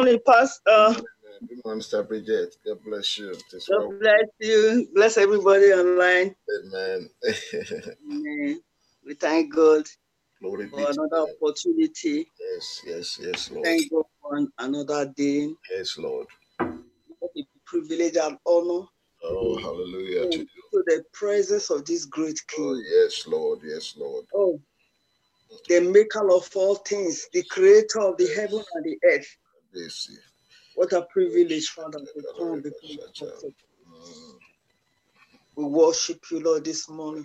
Morning, Pastor. Good morning, Sister Bridget. God bless you. God bless you. Bless everybody online. Amen. Amen. We thank God Glory for another opportunity. Yes, yes, yes, Lord. Thank God for another day. Yes, Lord. What a privilege and honor. Oh, hallelujah. And to you. The presence of this great King. Oh, yes, Lord. Yes, Lord. Oh, the maker of all things, the creator of the heaven and the earth. Yes. What a privilege, Father, to come before you. We worship you, Lord, this morning.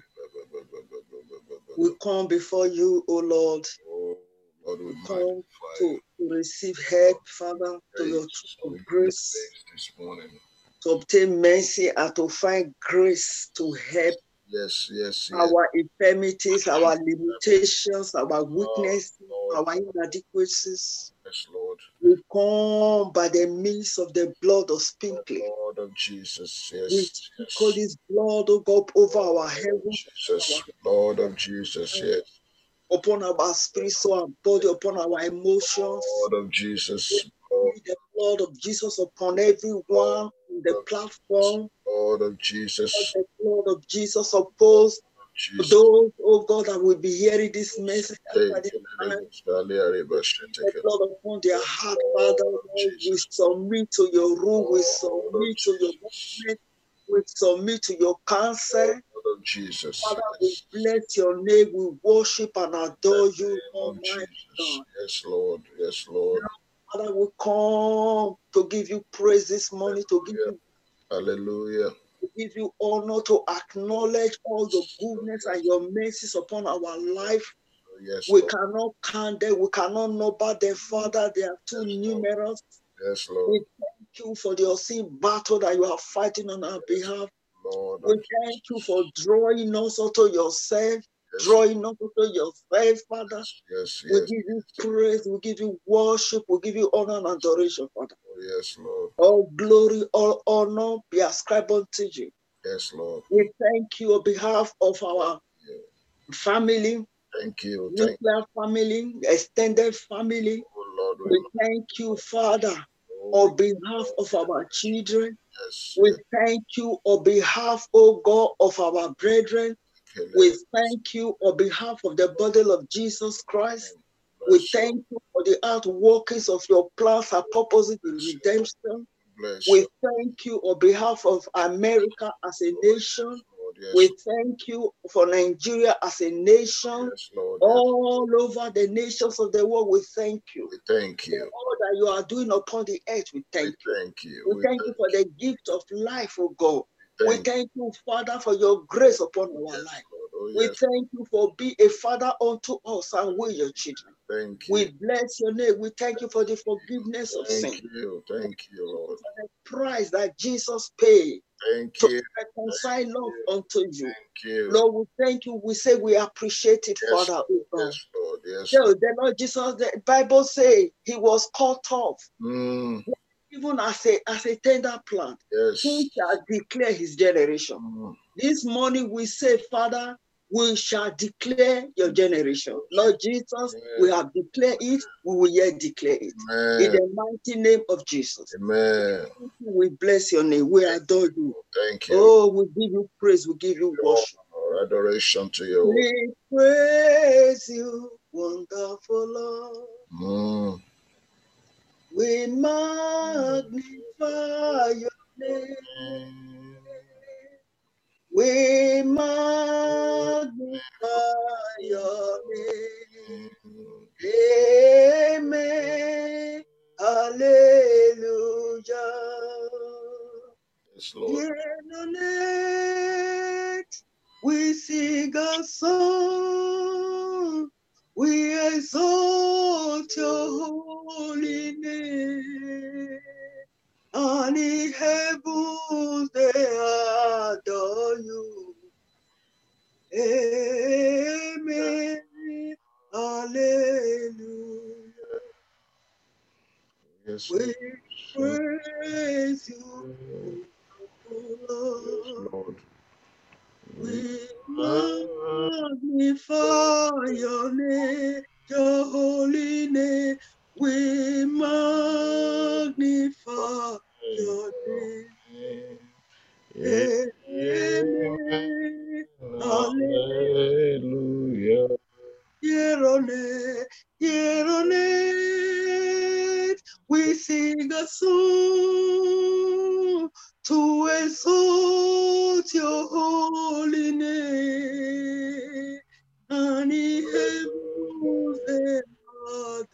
We come before you, O Lord. Oh, Lord, we come to receive help, Father, to your truth of grace, this morning, to obtain mercy and to find grace to help our infirmities, our limitations, our weakness, our inadequacies. Yes, Lord. We come by the means of the blood of sprinkling. Oh, Lord of Jesus, yes. We call this blood, O God, over our heaven. Jesus, Lord of Jesus, yes. Upon our spirit, soul, and body, upon our emotions. Lord of Jesus. The blood of Jesus upon everyone on the platform. Lord of Jesus. The blood of Jesus oppose those, oh God, that will be hearing this message. The blood upon their heart, Father. We submit to your rule. We submit to your movement. We submit to your counsel. Jesus. Father, we bless your name. We worship and adore you, Almighty God. Yes, Lord. Yes, Lord. Father, we come to give you praise this morning, to give you hallelujah, to give you honor, to acknowledge all the goodness and your mercies upon our life. Yes, we Lord. Cannot count them, we cannot number them, Father. They are too numerous. Lord. Yes, Lord. We thank you for the unseen battle that you are fighting on our behalf. Lord, we thank you for drawing us unto yourself. Drawing up to yourself, Father. Yes, yes. We give you praise, we give you worship, we give you honor and adoration, Father. Oh, yes, Lord. All glory, all honor be ascribed unto you. Yes, Lord. We thank you on behalf of our family. Thank you. Nuclear family, extended family. Oh, Lord, we thank you, Father, on behalf of our children. Yes. We thank you on behalf, oh God, of our brethren. We thank you on behalf of the body of Jesus Christ. We thank you for the outworkings of your plans and purposes in redemption. We thank you on behalf of America as a nation. We thank you for Nigeria as a nation. All over the nations of the world, we thank you. We thank you. For all that you are doing upon the earth, we thank you. We thank you for the gift of life, oh God. We thank you, Father, for your grace upon our life. Oh, yes. We thank you for being a father unto us and we your children. Thank you. We bless your name. We thank you for the forgiveness of sin. Thank you. Thank you, Lord. For the price that Jesus paid to reconcile us unto you. Thank you. Lord, we thank you. We say we appreciate it, Father. Yes, Lord. Yes, so, Lord. The Lord Jesus, the Bible says he was cut off. Mm. Even as a tender plant, he shall declare his generation. Mm. This morning we say, Father, we shall declare your generation. Lord Jesus, we have declared it, we will yet declare it. Amen. In the mighty name of Jesus. Amen. We bless your name. We adore you. Thank you. Oh, we give you praise. We give you worship. Our adoration to you. We praise you, wonderful Lord. Mm. We magnify your name. We magnify your name. Amen. Hallelujah. Yes, Lord. We sing a song. We exalt your holy name, and in heaven they adore you. Amen. Hallelujah. Yes, we praise you, Lord. Yes, Lord. We magnify your name, your holy name. We magnify. Here on earth we sing a song to exalt your holy name. And he hears the Lord.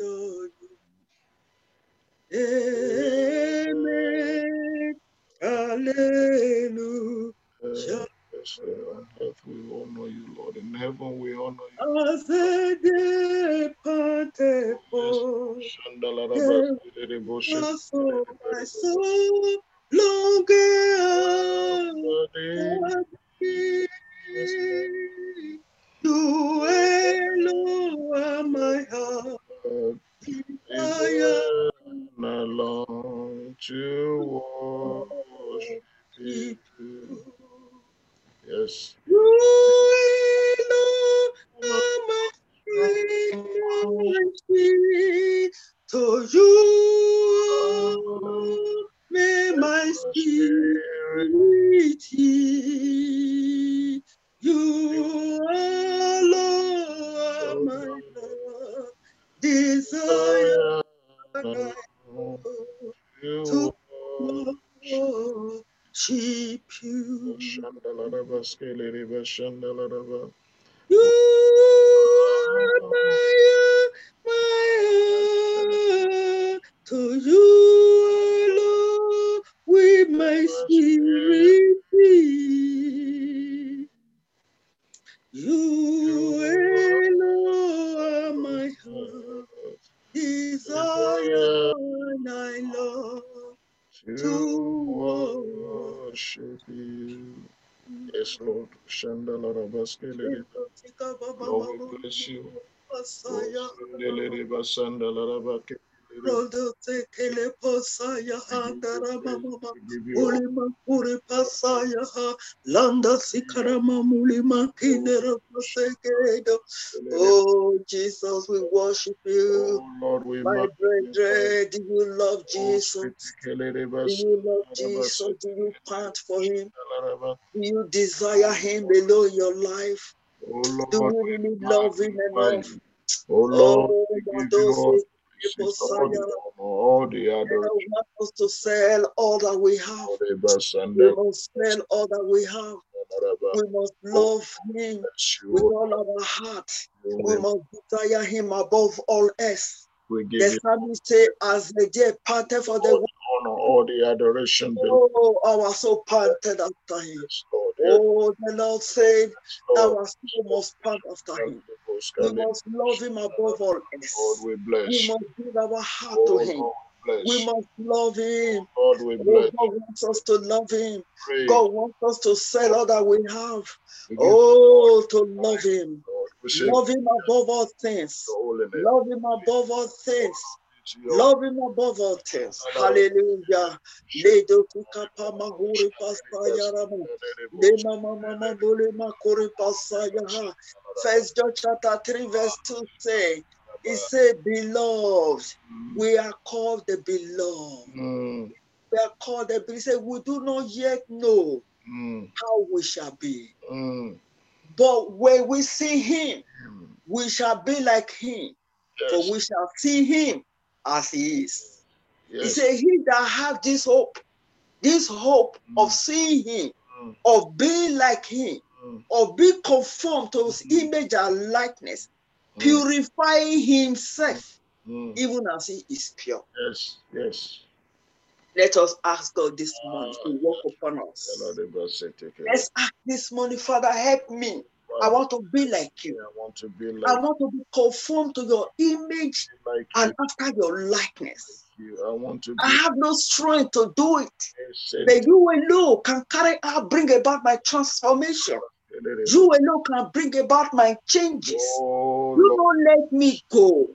Amen. Hallelujah. On earth we honor you, Lord. In heaven we honor you. Oh, yes. My soul longer you alone my heart. I long to worship you. Yes. To you, may my spirit heed. You alone, my love, desire to worship you. To you, Lord, with my spirit be. You alone, my heart desire, and I love to worship you. Yes, Lord. Shandala Rabaske, Lady. Lord, we bless you. Lady Basandala Rabake. Oh Jesus, we worship you. Oh, Lord, my brethren, do you love Jesus? Do you pant for him? Do you desire him below your life? Oh, Lord, do you really love him enough? Oh Lord, those all the others. You want us to sell all that we have. We must sell all that we have. We must love him with all our heart. We must desire him above all else. The psalmist say, as the day parted for the honor, all the adoration. Oh, our soul panted after him. Oh, the Lord said, our soul must pant after him. We must love him above all else. We must give our heart to him. We must love him. God wants us to love him. God wants us to sell all that we have. Oh, to love him. Love him above all things. Love him above all things. Love him above all things. Hallelujah. First John chapter 3 verse 2 say, it says, beloved, we are called the beloved. We are called the beloved. He said, we do not yet know how we shall be. But when we see him, we shall be like him. Yes. For we shall see him as he is. Yes. He said, he that have this hope of seeing him, of being like him, of being conformed to his image and likeness, purifying himself, even as he is pure. Yes, yes. Let us ask God this morning to work upon us. Let's ask this morning, Father, help me. I want to be like you. I want to be conformed to your image and after your likeness. I have no strength to do it. But you alone can carry out, bring about my transformation. You alone can bring about my changes. Oh, you don't let me go.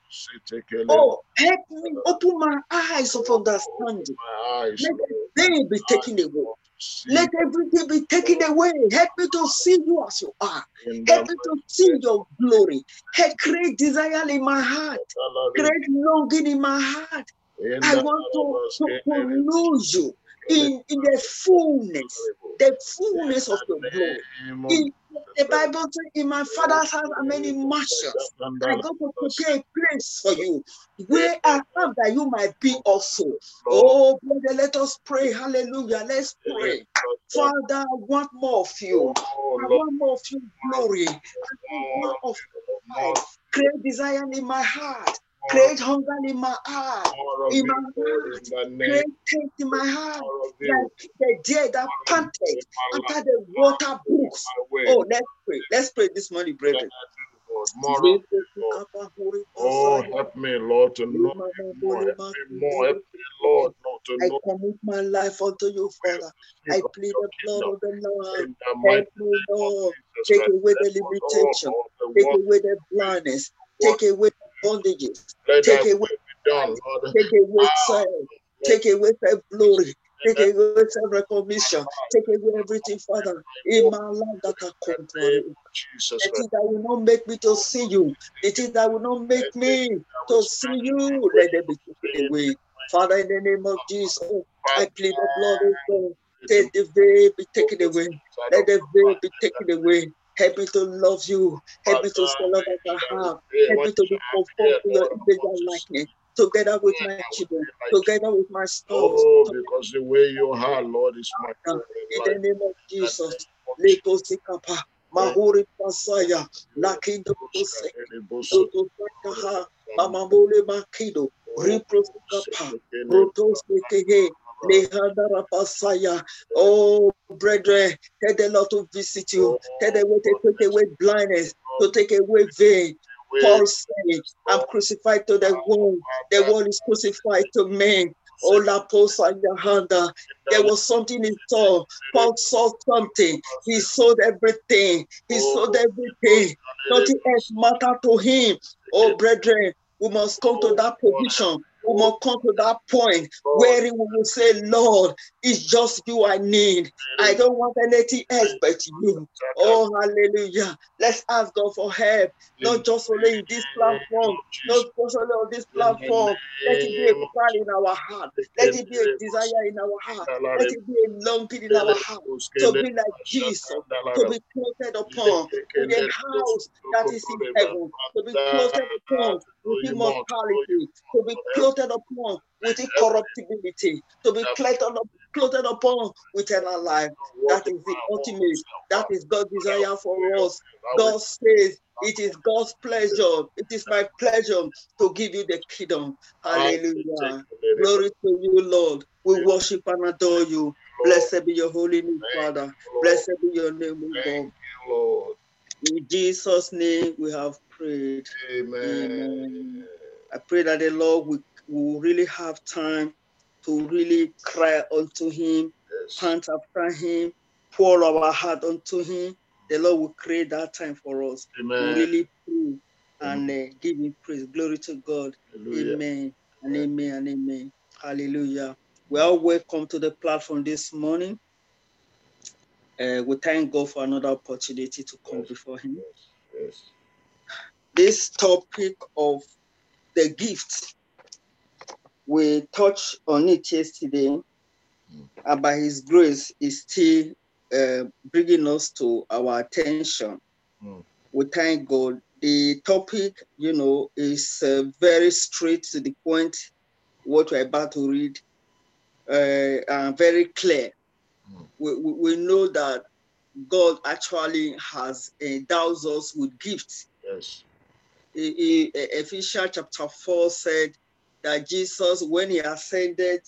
Oh, help me open my eyes of understanding. Let everything be taken away. Let everything be taken away. Help me to see you as you are. Help me to see your glory. Help create desire in my heart. Create longing in my heart. I want to know you. in the fullness of your glory. In the Bible says, in my Father's house are many mansions. I go to prepare a place for you, where I have that you might be also. Oh, brother, let us pray. Hallelujah. Let's pray. Father, I want more of you. I want more of your glory. I want more of your life. Create desire in my heart. Create hunger in my heart, create taste in my heart, like the deer that panted after the water brooks. Oh, let's pray this morning, brethren. Oh, help me, Lord, to know more. Help me, Lord, to know. I commit my life unto you, Father. I plead the blood of the Lord. Help me, Lord. Take away the limitation. Take away the blindness. Take away bondages. Take away, take away self, take away self glory, take away self recognition, take away everything, Father, in my life that I control. The thing that will not make me to see you, the thing that will not make me to see you, let them be taken away. Father, in the name of Jesus, I plead the blood of God. Let the veil be taken away. Let the veil be taken away. Help me to love you. Help me to follow that I have. Help me to be conformed to your image and likeness. Together with my children. Together with my spouse. Oh, because the way you are, Lord, is my God. In the name of Jesus. Leko Sikapa. Mahuri Pasaya. Lakindo Sikapa. Mamamole Makido. Ripro Sikapa. Rotos Sikapa. Oh, brethren, tell the Lord to visit you. Tell the Lord to take away blindness, to take away vain. Paul said, I'm crucified to the world. The world is crucified to me. Oh, there was something he saw. Paul saw something. He sold everything. He sold everything. Nothing else mattered to him. Oh, brethren, we must come to that position. We must come to that point where we will say, Lord, it's just you I need. I don't want anything else but you. Oh, hallelujah. Let's ask God for help. Not just only in this platform. Not just only on this platform. Let it be a cry in our heart. Let it be a desire in our heart. Let it be a longing in our heart. To be like Jesus. To be clothed upon. To the house that is in heaven. To be clothed upon with immortality. To be clothed upon with incorruptibility, to be clothed upon with eternal life. That is the ultimate. That is God's desire for us. God says, it is God's pleasure. It is my pleasure to give you the kingdom. Hallelujah. Glory to you, Lord. We worship and adore you. Blessed be your holy name, Father. Blessed be your name, O God. In Jesus' name we have prayed. Amen. I pray that the Lord will really have time to really cry unto him, pant after him, pour our heart unto him. The Lord will create that time for us. Amen. To really pray and give him praise. Glory to God. Hallelujah. Amen. And amen and amen. Hallelujah. Well, welcome to the platform this morning. We thank God for another opportunity to come before him. Yes. This topic of the gift, we touched on it yesterday, and by his grace is still bringing us to our attention. We thank God. The topic, you know, is very straight to the point, what we're about to read, and very clear. We know that God actually has endowed us with gifts. Yes. Ephesians chapter 4 said that Jesus, when he ascended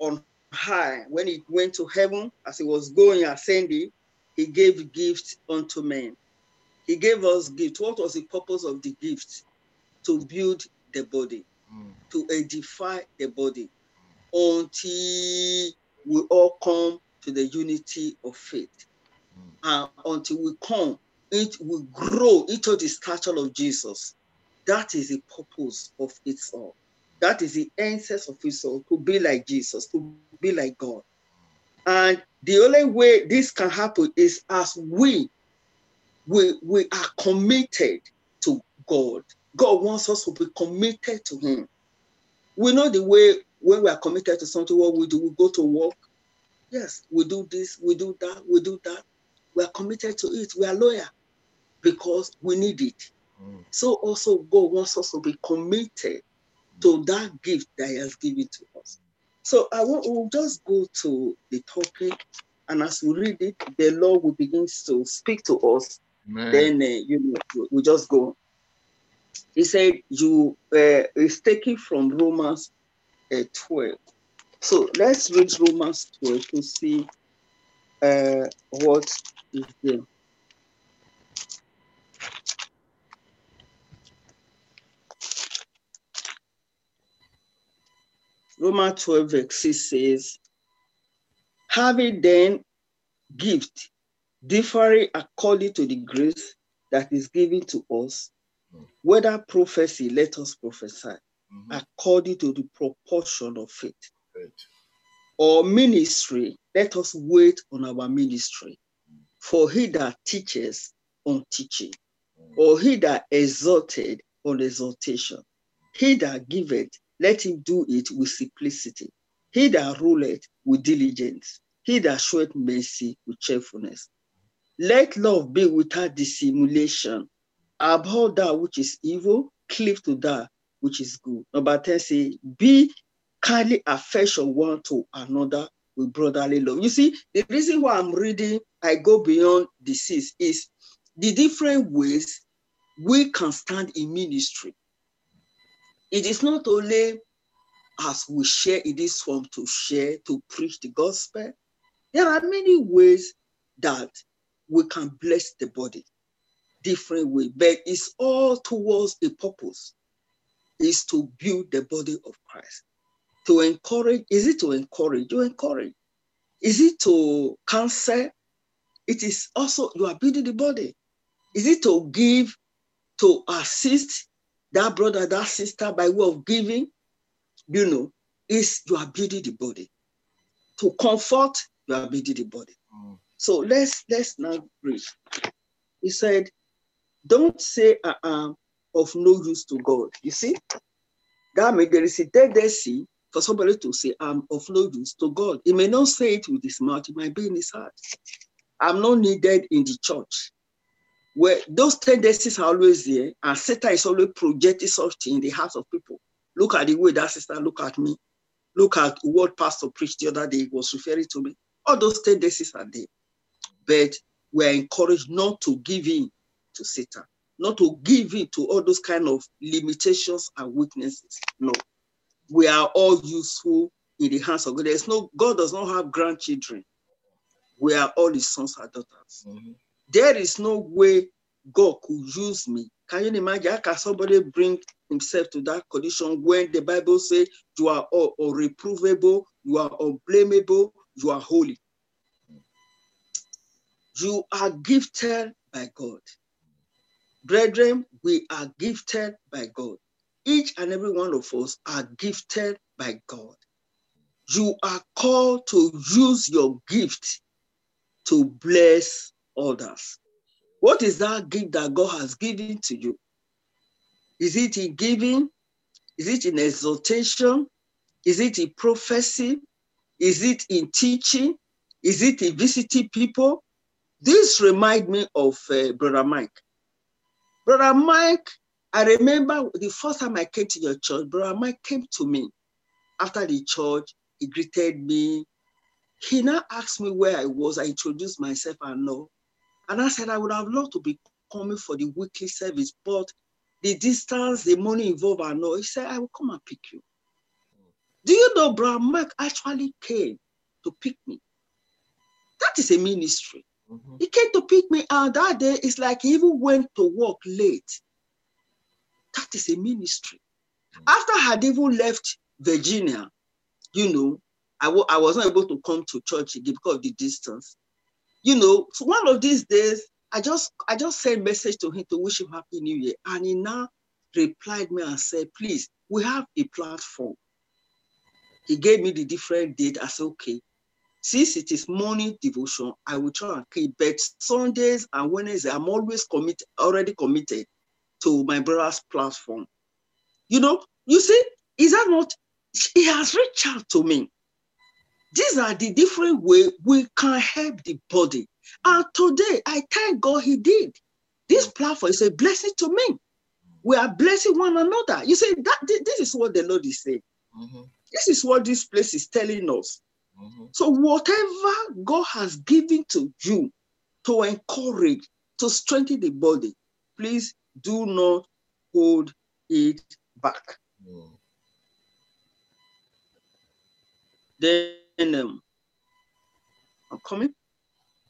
on high, when he went to heaven, as he was going ascending, he gave gifts unto men. He gave us gifts. What was the purpose of the gift? To build the body, to edify the body, until we all come to the unity of faith, and until we come, it will grow into the stature of Jesus. That is the purpose of it all. That is the essence of it all, to be like Jesus, to be like God. And the only way this can happen is as we are committed to God. God wants us to be committed to him. We know the way when we are committed to something, what we do, we go to work, Yes, we do this, we do that, we do that. We are committed to it. We are loyal because we need it. Mm. So also God wants us to be committed to that gift that he has given to us. So we'll just go to the topic, and as we read it, the Lord will begin to speak to us. Amen. Then we just go. He said, it's taken from Romans 12. So let's read Romans 12 to see what is there. Romans 12, verse 6 says, having then gift differing according to the grace that is given to us, whether prophecy, let us prophesy according to the proportion of faith. Right. Or ministry, let us wait on our ministry. For he that teaches on teaching, or he that exhorted on exhortation, he that giveth, let him do it with simplicity. He that ruleth with diligence, he that showeth mercy with cheerfulness. Let love be without dissimulation. Abhor that which is evil, cleave to that which is good. Number 10 says, be kindly affection one to another with brotherly love. You see, the reason why I'm reading, I go beyond the six, is the different ways we can stand in ministry. It is not only as we share in this form to share, to preach the gospel. There are many ways that we can bless the body, different ways, but it's all towards a purpose, is to build the body of Christ. To encourage, is it to encourage? You encourage. Is it to counsel? It is also, you are building the body. Is it to give, to assist that brother, that sister by way of giving? You are building the body. To comfort, you are building the body. Mm. So let's now read. He said, don't say I am of no use to God. You see, that means there is a tendency for somebody to say, I'm of no use to God. He may not say it with his mouth, it might be in his heart. I'm not needed in the church. Where those tendencies are always there, and Satan is always projecting such things in the hearts of people. Look at the way that sister look at me. Look at what pastor preached the other day, was referring to me. All those tendencies are there. But we're encouraged not to give in to Satan, not to give in to all those kind of limitations and weaknesses. No. We are all useful in the hands of God. God does not have grandchildren. We are all his sons and daughters. Mm-hmm. There is no way God could use me. Can you imagine? How can somebody bring himself to that condition when the Bible says you are all irreprovable, you are unblameable, you are holy? You are gifted by God. Brethren, we are gifted by God. Each and every one of us are gifted by God. You are called to use your gift to bless others. What is that gift that God has given to you? Is it in giving? Is it in exhortation? Is it in prophecy? Is it in teaching? Is it in visiting people? This reminds me of Brother Mike. Brother Mike, I remember the first time I came to your church, Brother Mike came to me. After the church, he greeted me. He now asked me where I was. I introduced myself and all. And I said, I would have loved to be coming for the weekly service, but the distance, the money involved and all. He said, I will come and pick you. Do you know Brother Mike actually came to pick me? That is a ministry. Mm-hmm. He came to pick me, and that day, it's like he even went to work late. That is a ministry. Mm-hmm. After I had even left Virginia, I was not able to come to church again because of the distance. So one of these days, I just sent a message to him to wish him Happy New Year. And he now replied me and said, please, we have a platform. He gave me the different date. I said, okay, since it is morning devotion, I will try and keep, but Sundays and Wednesdays, I'm always already committed to my brother's platform. You see, is that not? He has reached out to me. These are the different ways we can help the body. And today, I thank God he did. This platform is a blessing to me. We are blessing one another. You see, that this is what the Lord is saying. Mm-hmm. This is what this place is telling us. Mm-hmm. So whatever God has given to you to encourage, to strengthen the body, please do not hold it back. Mm-hmm. Then I'm coming.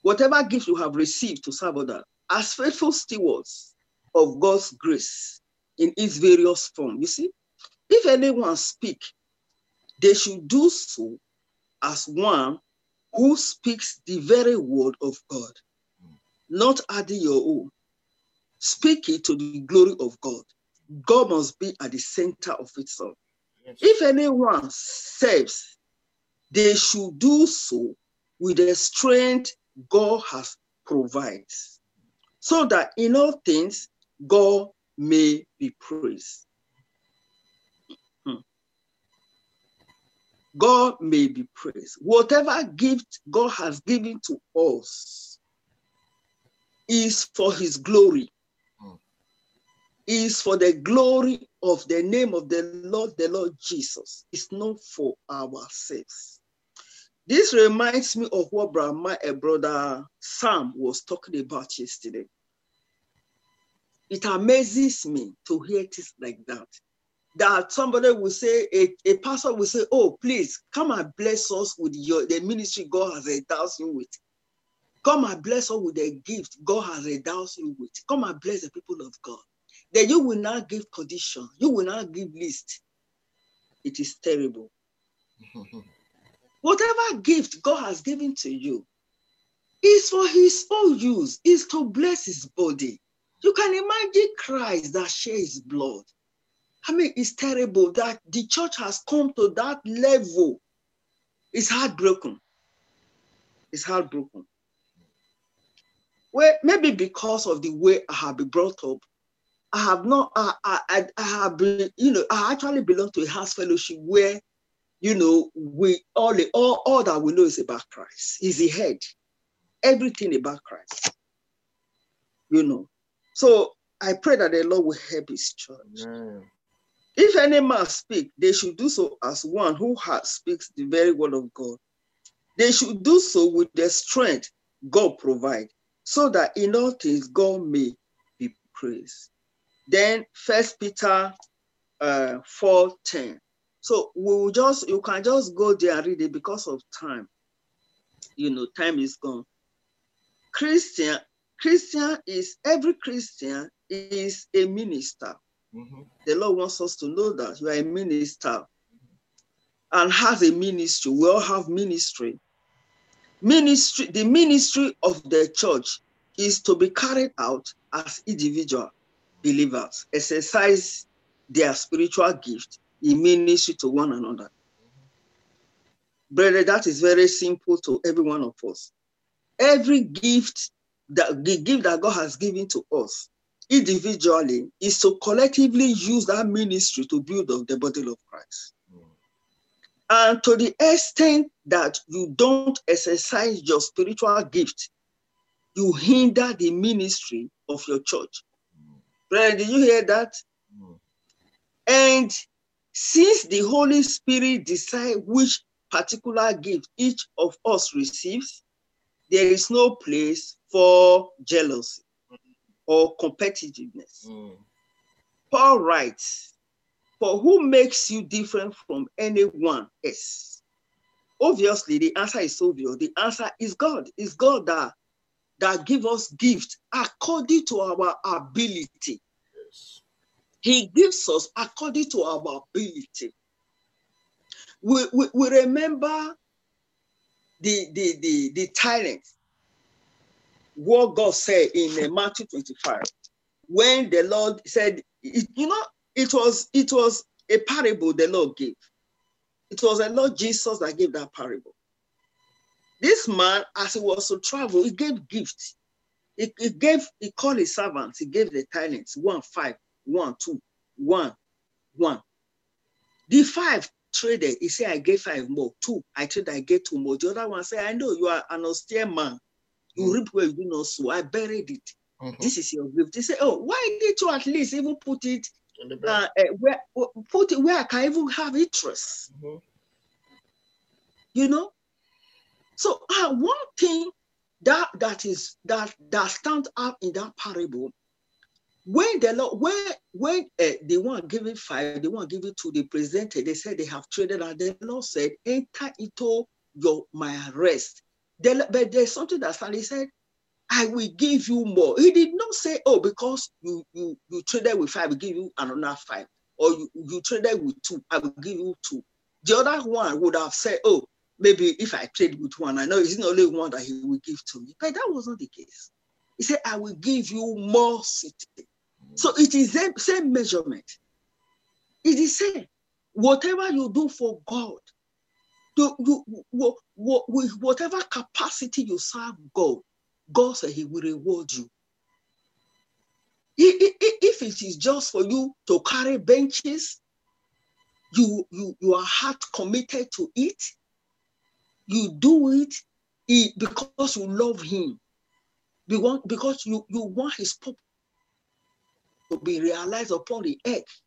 Whatever gift you have received to serve others, as faithful stewards of God's grace in its various forms. You see, if anyone speak, they should do so as one who speaks the very word of God, not adding your own. Speak it to the glory of God. God must be at the center of itself. Yes. If anyone serves, they should do so with the strength God has provided, so that in all things, God may be praised. God may be praised. Whatever gift God has given to us is for his glory, is for the glory of the name of the Lord Jesus. It's not for ourselves. This reminds me of what brother Sam was talking about yesterday. It amazes me to hear things like that. That somebody will say, a pastor will say, oh, please, come and bless us with the ministry God has endowed you with. Come and bless us with the gift God has endowed you with. Come and bless the people of God. Then you will not give condition. You will not give list. It is terrible. Whatever gift God has given to you is for his own use, is to bless his body. You can imagine Christ that shed his blood. I mean, it's terrible that the church has come to that level. It's heartbroken. It's heartbroken. Well, maybe because of the way I have been brought up, I actually belong to a house fellowship where, you know, all that we know is about Christ. He's the head. Everything about Christ. You know. So I pray that the Lord will help his church. Amen. If any man speak, they should do so as one who speaks the very word of God. They should do so with the strength God provides, so that in all things God may be praised. Then 1 Peter 4:10. So you can just go there and read it because of time. You know, time is gone. Every Christian is a minister. Mm-hmm. The Lord wants us to know that you are a minister and has a ministry. We all have ministry. The ministry of the church is to be carried out as individual believers, exercise their spiritual gift in ministry to one another. Brother, that is very simple to every one of us. The gift that God has given to us individually is to collectively use that ministry to build up the body of Christ. Mm. And to the extent that you don't exercise your spiritual gift, you hinder the ministry of your church. Brother, did you hear that? Mm. And since the Holy Spirit decides which particular gift each of us receives, there is no place for jealousy or competitiveness. Mm. Paul writes, "For who makes you different from anyone else?" Obviously, the answer is obvious. The answer is God. It's God that gives us gifts according to our ability. Yes. He gives us according to our ability. We remember the talent, what God said in Matthew 25, when the Lord said, it was a parable the Lord gave. It was the Lord Jesus that gave that parable. This man, as he was to travel, he gave gifts. He called his servants, he gave the talents, 1, 5, 1, 2, 1, 1. The 5 traded. He said, I gave 5 more. 2, I traded, I gave 2 more. The other one said, I know you are an austere man. You reap where you do not sow. I buried it. This is your gift. They say, oh, why did you at least even put it where I can even have interest? You know? So one thing that stands out in that parable, when the Lord, when the one giving 5, the one giving 2, they presented, they said they have traded, and the Lord said, enter into my rest. But there's something that Stanley said, I will give you more. He did not say, oh, because you traded with 5, I will give you another 5. Or you traded with 2, I will give you 2. The other one would have said, oh, maybe if I trade with 1, I know it's not only 1 that he will give to me. But that was not the case. He said, I will give you more city. So it is the same measurement. It is the same. Whatever you do for God, with whatever capacity you serve God, God said he will reward you. If it is just for you to carry benches, you are heart committed to it, you do it because you love him, because you want his purpose to be realized upon the earth.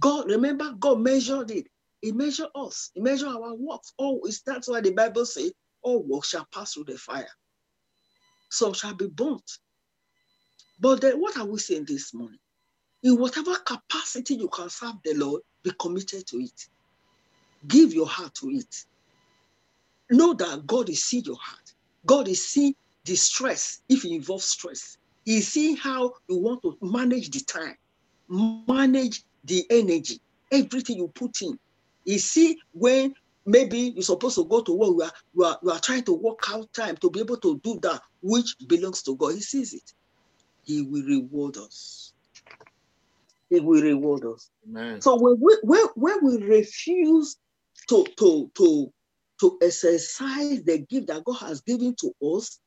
God, remember, God measured it. He measured us. He measured our works. Always. That's why the Bible says, all works shall pass through the fire. Some shall be burnt. But then what are we saying this morning? In whatever capacity you can serve the Lord, be committed to it. Give your heart to it. Know that God is seeing your heart. God is seeing the stress, if it involves stress. He is seeing how you want to manage the time, manage the energy, everything you put in. He sees when maybe you're supposed to go to work, you are trying to work out time to be able to do that, which belongs to God. He sees it. He will reward us. He will reward us. Amen. So when we refuse to exercise the gift that God has given to us,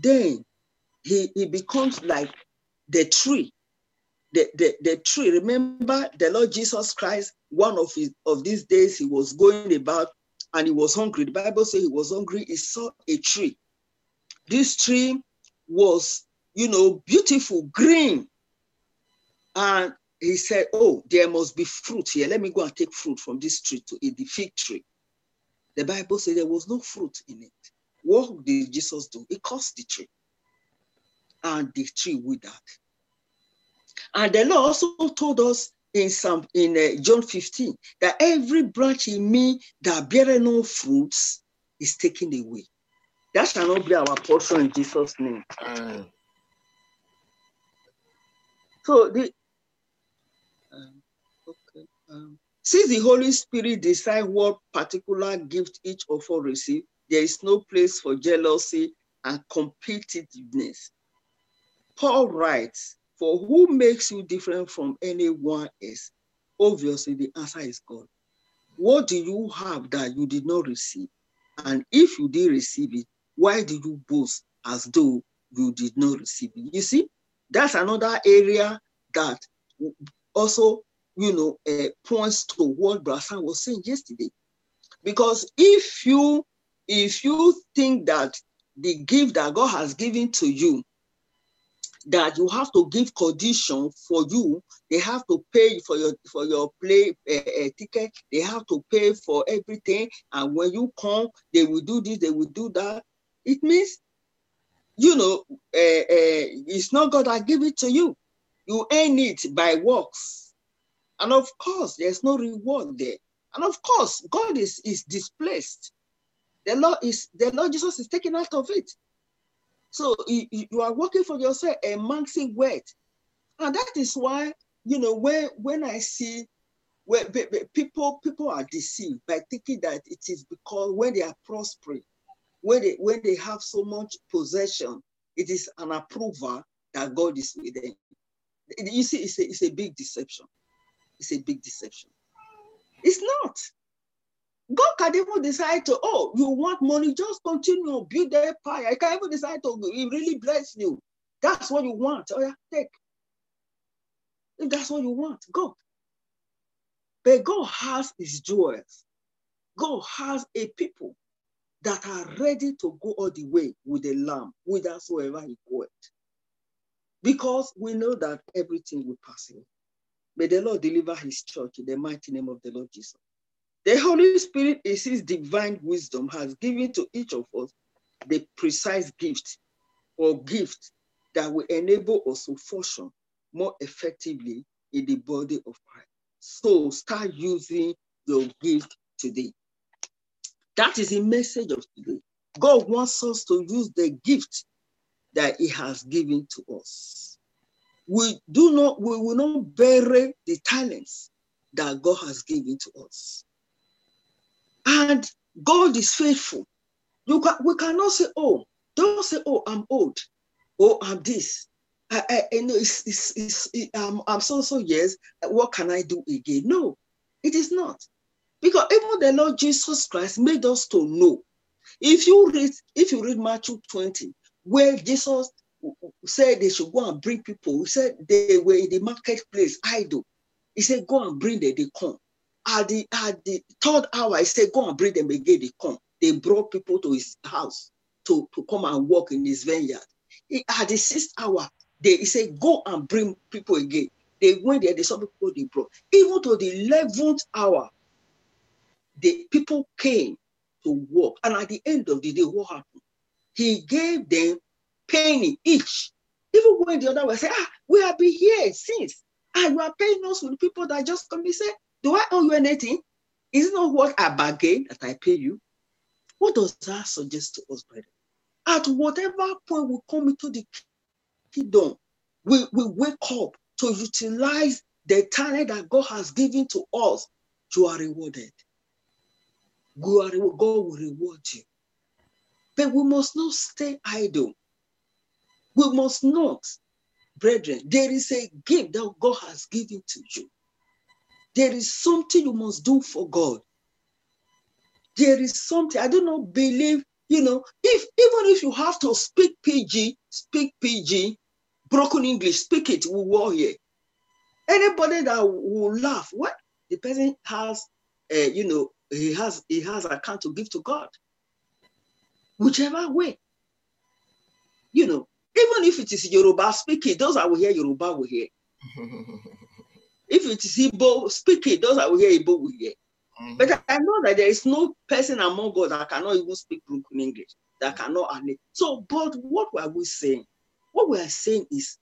then he becomes like the tree. The tree, remember the Lord Jesus Christ, one of these days he was going about and he was hungry. The Bible says he was hungry. He saw a tree. This tree was, beautiful, green. And he said, oh, there must be fruit here. Let me go and take fruit from this tree to eat, the fig tree. The Bible says there was no fruit in it. What did Jesus do? He cursed the tree. And the tree withered. And the Lord also told us in John 15 that every branch in me that beareth no fruits is taken away. That shall not be our portion in Jesus' name. So since the Holy Spirit decides what particular gift each of us receive, there is no place for jealousy and competitiveness. Paul writes, for who makes you different from anyone else? Obviously, the answer is God. What do you have that you did not receive? And if you did receive it, why do you boast as though you did not receive it? You see, that's another area that also, points to what Brassan was saying yesterday. Because if you think that the gift that God has given to you, that you have to give condition for you. They have to pay for your play ticket. They have to pay for everything. And when you come, they will do this, they will do that. It means, it's not God that give it to you. You earn it by works. And of course, there's no reward there. And of course, God is displaced. The Lord Jesus is taken out of it. So you are working for yourself a monthly wage. And that is why, when I see where people are deceived by thinking that it is because when they are prospering, when they have so much possession, it is an approval that God is with them. You see, it's a big deception. It's a big deception. It's not. God can even decide to, you want money, just continue, build the empire. I can even decide to, he really bless you. That's what you want. Oh yeah, take. If that's what you want, go. But God has his jewels. God has a people that are ready to go all the way with the Lamb, whithersoever he goeth. Because we know that everything will pass away. May the Lord deliver his church in the mighty name of the Lord Jesus. The Holy Spirit is his divine wisdom, has given to each of us the precise gift or gift that will enable us to function more effectively in the body of Christ. So start using your gift today. That is the message of today. God wants us to use the gift that he has given to us. We will not bury the talents that God has given to us. And God is faithful. We cannot say, oh, don't say, oh, I'm old. Oh, I'm this. I know I'm so yes. What can I do again? No, it is not. Because even the Lord Jesus Christ made us to know. If you read Matthew 20, where Jesus said they should go and bring people, he said they were in the marketplace, idle. He said, go and bring them, they come. At the third hour, he said, go and bring them again, they come. They brought people to his house to come and work in his vineyard. At the sixth hour, he said, go and bring people again. They went there, they saw people they brought. Even to the 11th hour, the people came to work. And at the end of the day, what happened? He gave them penny each. Even when the other one said, we have been here since. And you are paying us with people that just come and say, do I owe you anything? Is it not what I bargained that I pay you? What does that suggest to us, brother? At whatever point we come into the kingdom, we wake up to utilize the talent that God has given to us. You are rewarded. God will reward you. But we must not stay idle. We must not, brethren, there is a gift that God has given to you. There is something you must do for God. There is something, I do not believe, if you have to speak PG, broken English, speak it, we will hear. Anybody that will laugh, what? The person has, he has an account to give to God. Whichever way. Even if it is Yoruba, speak it, those that will hear Yoruba will hear. If it is Igbo, speak it, those that will hear Igbo will hear. Mm-hmm. But I know that there is no person among God that cannot even speak broken English, that cannot admit. So, but what were we saying? What we are saying is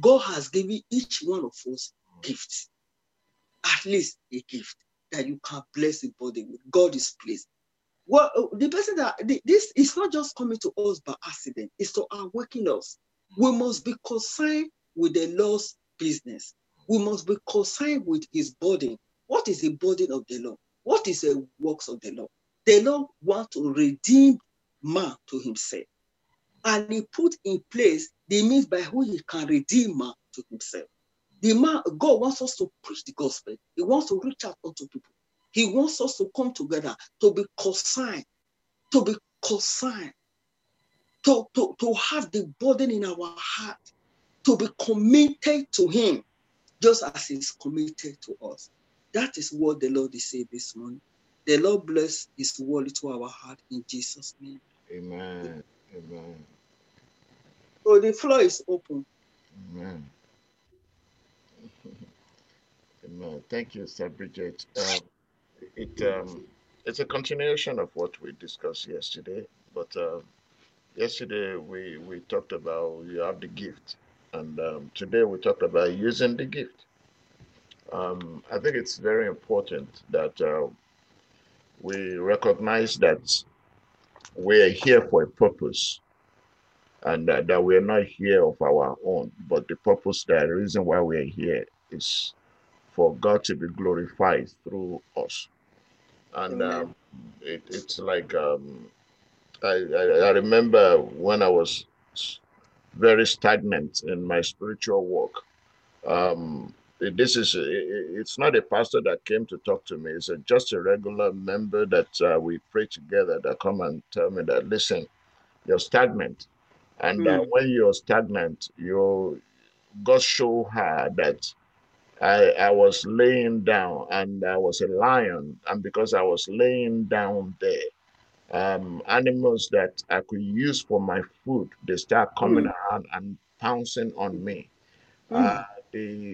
God has given each one of us gifts, at least a gift that you can bless the body with. God is pleased. Well, the person this is not just coming to us by accident, it's to awaken us. We must be concerned with the Lord's business. We must be concerned with his body. What is the burden of the law? What is the works of the law? The law wants to redeem man to himself. And he put in place the means by which he can redeem man to himself. God wants us to preach the gospel. He wants to reach out unto people. He wants us to come together, to be concerned, to have the burden in our heart, to be committed to him, just as he's committed to us. That is what the Lord is saying this morning. The Lord bless his word to our heart in Jesus' name. Amen. Amen. So the floor is open. Amen. Amen. Thank you, Sir Bridget. It's a continuation of what we discussed yesterday. But yesterday we talked about you have the gift. And today we talked about using the gift. I think it's very important that we recognize that we're here for a purpose and that we're not here of our own, but the reason why we're here is for God to be glorified through us. And it's like, I remember when I was very stagnant in my spiritual walk, it's not a pastor that came to talk to me. It's just a regular member that we pray together that come and tell me that, listen, you're stagnant. And when you're stagnant, God show her that I was laying down, and I was a lion, and because I was laying down there, animals that I could use for my food, they start coming around and pouncing on me. The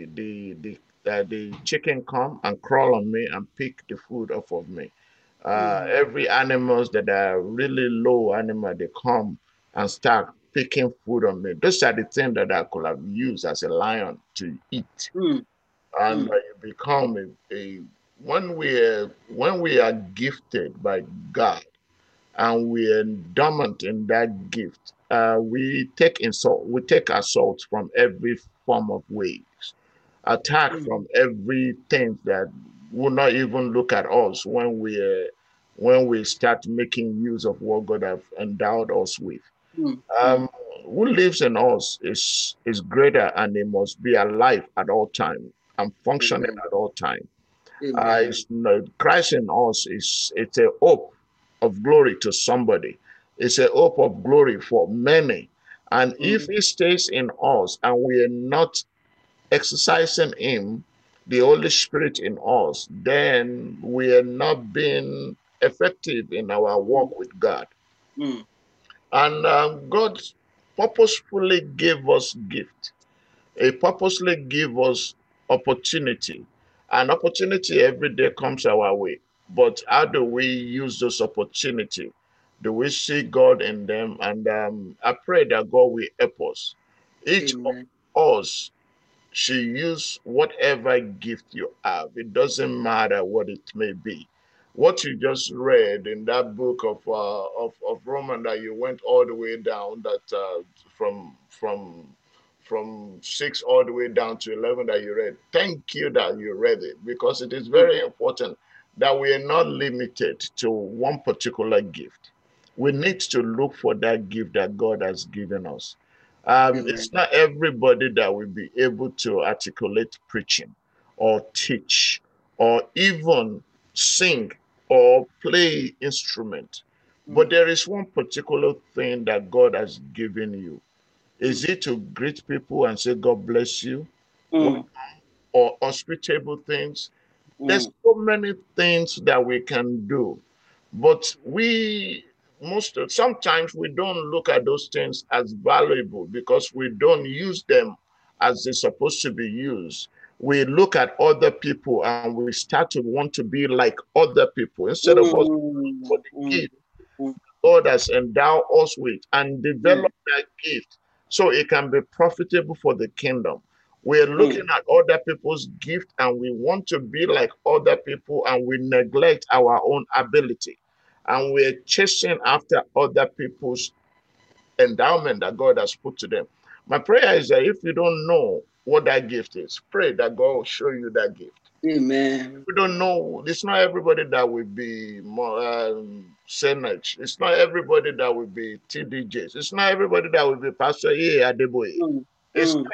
chicken come and crawl on me and pick the food off of me. Every animals that are really low animal, they come and start picking food on me. Those are the things that I could have used as a lion to eat. And you become a when we are gifted by God and we are dormant in that gift, we take assault from every form of ways, attack from everything that will not even look at us when we start making use of what God has endowed us with. Who lives in us is greater, and it must be alive at all time and functioning at all time. Christ in us it's a hope of glory to somebody. It's a hope of glory for many. And if he stays in us and we are not exercising him, the Holy Spirit in us, then we are not being effective in our walk with God. And God purposefully gave us gift. He purposely gave us opportunity. And opportunity every day comes our way. But how do we use those opportunity? Do we see God in them? And I pray that God will help us. Each of us should use whatever gift you have. It doesn't matter what it may be. What you just read in that book of Romans that you went all the way down, that from 6 all the way down to 11 that you read. Thank you that you read it, because it is very important that we are not limited to one particular gift. We need to look for that gift that God has given us. It's not everybody that will be able to articulate preaching or teach or even sing or play instrument, but there is one particular thing that God has given you. Is it to greet people and say God bless you, or hospitable things? There's so many things that we can do, but sometimes we don't look at those things as valuable because we don't use them as they're supposed to be used. We look at other people and we start to want to be like other people instead of us for the gift God has endowed us with and develop that gift so it can be profitable for the kingdom. We're looking at other people's gift and we want to be like other people, and we neglect our own ability. And we're chasing after other people's endowment that God has put to them. My prayer is that if you don't know what that gift is, pray that God will show you that gift. Amen. We don't know. It's not everybody that will be Senach. It's not everybody that will be TDJs. It's not everybody that will be Pastor E. Adeboye. It's not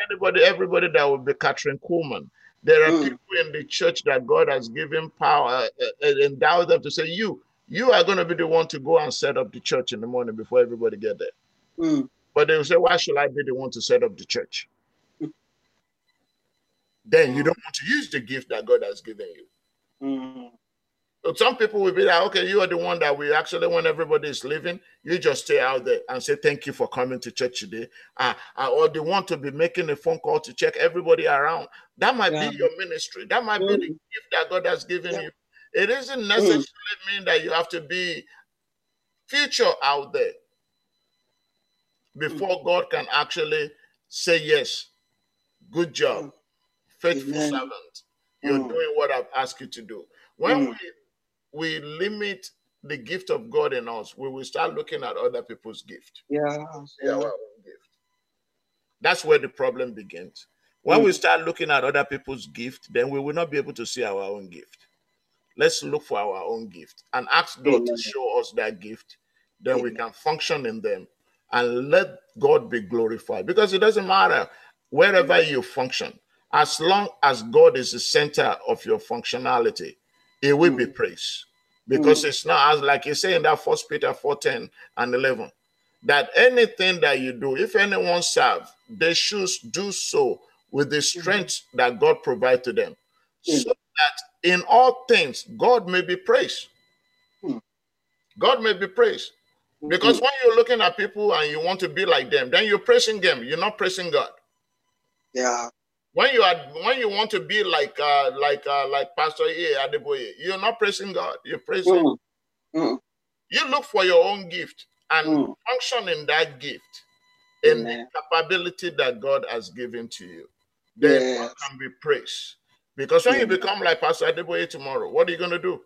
everybody that will be Catherine Kuhlman. There are people in the church that God has given power and endowed them to say, you are going to be the one to go and set up the church in the morning before everybody get there. But they will say, why should I be the one to set up the church? Then you don't want to use the gift that God has given you. So some people will be like, okay, you are the one that we actually, when everybody is leaving, you just stay out there and say, thank you for coming to church today. Or they want to be making a phone call to check everybody around. That might be your ministry. That might be the gift that God has given you. It doesn't necessarily mean that you have to be future out there before God can actually say, yes, good job, faithful servant. You're doing what I've asked you to do. When we limit the gift of God in us, we will start looking at other people's gift. Our own gift. That's where the problem begins. When we start looking at other people's gift, then we will not be able to see our own gift. Let's look for our own gift and ask God to show us that gift. Then we can function in them and let God be glorified. Because it doesn't matter wherever you function. As long as God is the center of your functionality, it will be praised. Because it's not, as like you say in that 1 Peter 4:10 and 11, that anything that you do, if anyone serves, they should do so with the strength that God provides to them, so that in all things God may be praised. God may be praised. Because when you're looking at people and you want to be like them, then you're praising them. You're not praising God. Yeah. When you want to be like Pastor E. Adeboye, you're not praising God. You're praising. You look for your own gift and function in that gift, in the capability that God has given to you. Then God can be praised. Because when you become like Pastor Adeboye tomorrow, what are you going to do?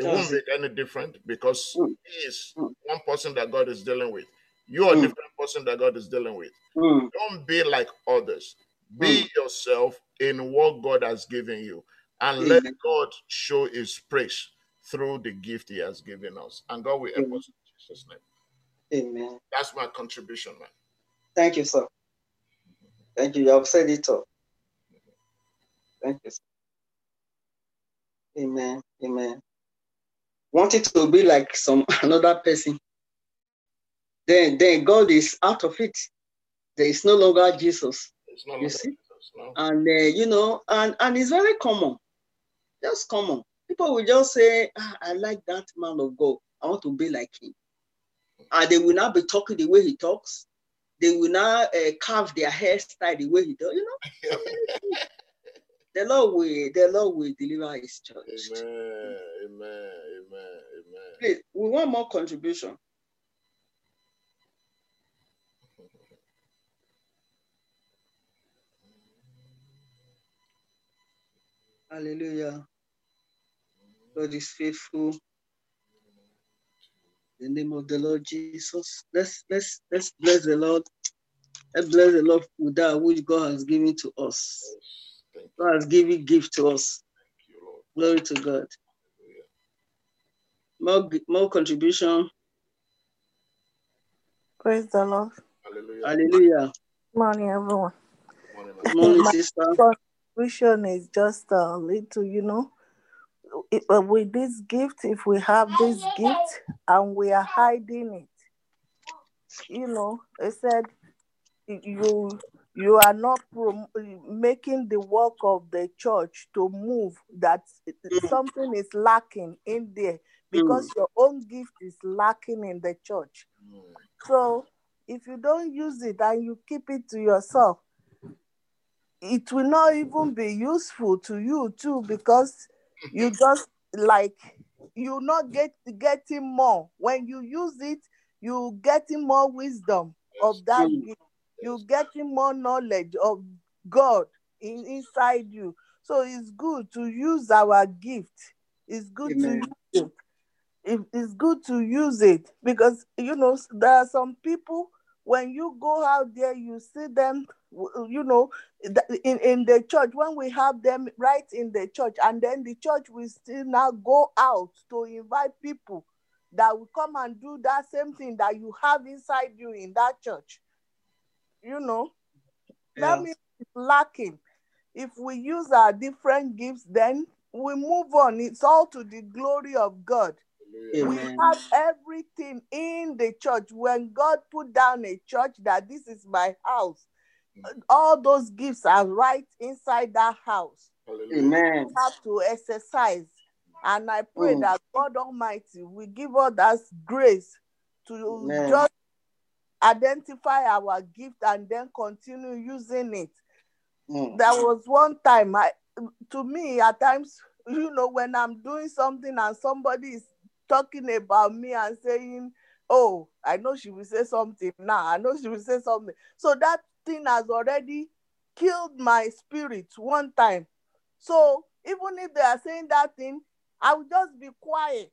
It won't make any difference, because he is one person that God is dealing with. You are a different person that God is dealing with. Don't be like others. Be yourself in what God has given you, and let God show his praise through the gift he has given us. And God will help us in Jesus' name. Amen. That's my contribution, man. Thank you, sir. Thank you. You have said it all. Thank you, sir. Amen. Amen. Wanted to be like another person. Then God is out of it. There is no longer Jesus. No longer Jesus. And you know, and it's very common. Just common. People will just say, "I like that man of God. I want to be like him." And they will not be talking the way he talks. They will not carve their hairstyle the way he does. You know. The Lord will deliver his church. Amen. Amen. Amen. Amen. Please, we want more contribution. Hallelujah. God is faithful. In the name of the Lord Jesus. Let's bless the Lord. Let's bless the Lord with that which God has given to us. God has given gift to us. Thank you, Lord. Glory to God. More contribution. Praise the Lord. Hallelujah. Hallelujah. Good morning, everyone. Good morning, sister. My contribution is just a little, you know, with this gift, if we have this gift and we are hiding it, you know, it said you are not making the work of the church to move, that something is lacking in there, because your own gift is lacking in the church. So if you don't use it and you keep it to yourself, it will not even be useful to you too, because you just like, you not getting more. When you use it, you getting more wisdom of that gift. You're getting more knowledge of God inside you. So it's good to use our gift. It's good to use it. It's good to use it, because, you know, there are some people, when you go out there, you see them, you know, in the church, when we have them right in the church, and then the church will still now go out to invite people that will come and do that same thing that you have inside you in that church. You know, that means it's lacking. If we use our different gifts, then we move on. It's all to the glory of God. Amen. We have everything in the church. When God put down a church that this is my house, all those gifts are right inside that house. Amen. We have to exercise. And I pray that God Almighty will give us grace to just identify our gift and then continue using it. There was one time, to me, at times, you know, when I'm doing something and somebody is talking about me and saying, "Oh, I know she will say something now. I know she will say something." So that thing has already killed my spirit one time. So even if they are saying that thing, I will just be quiet.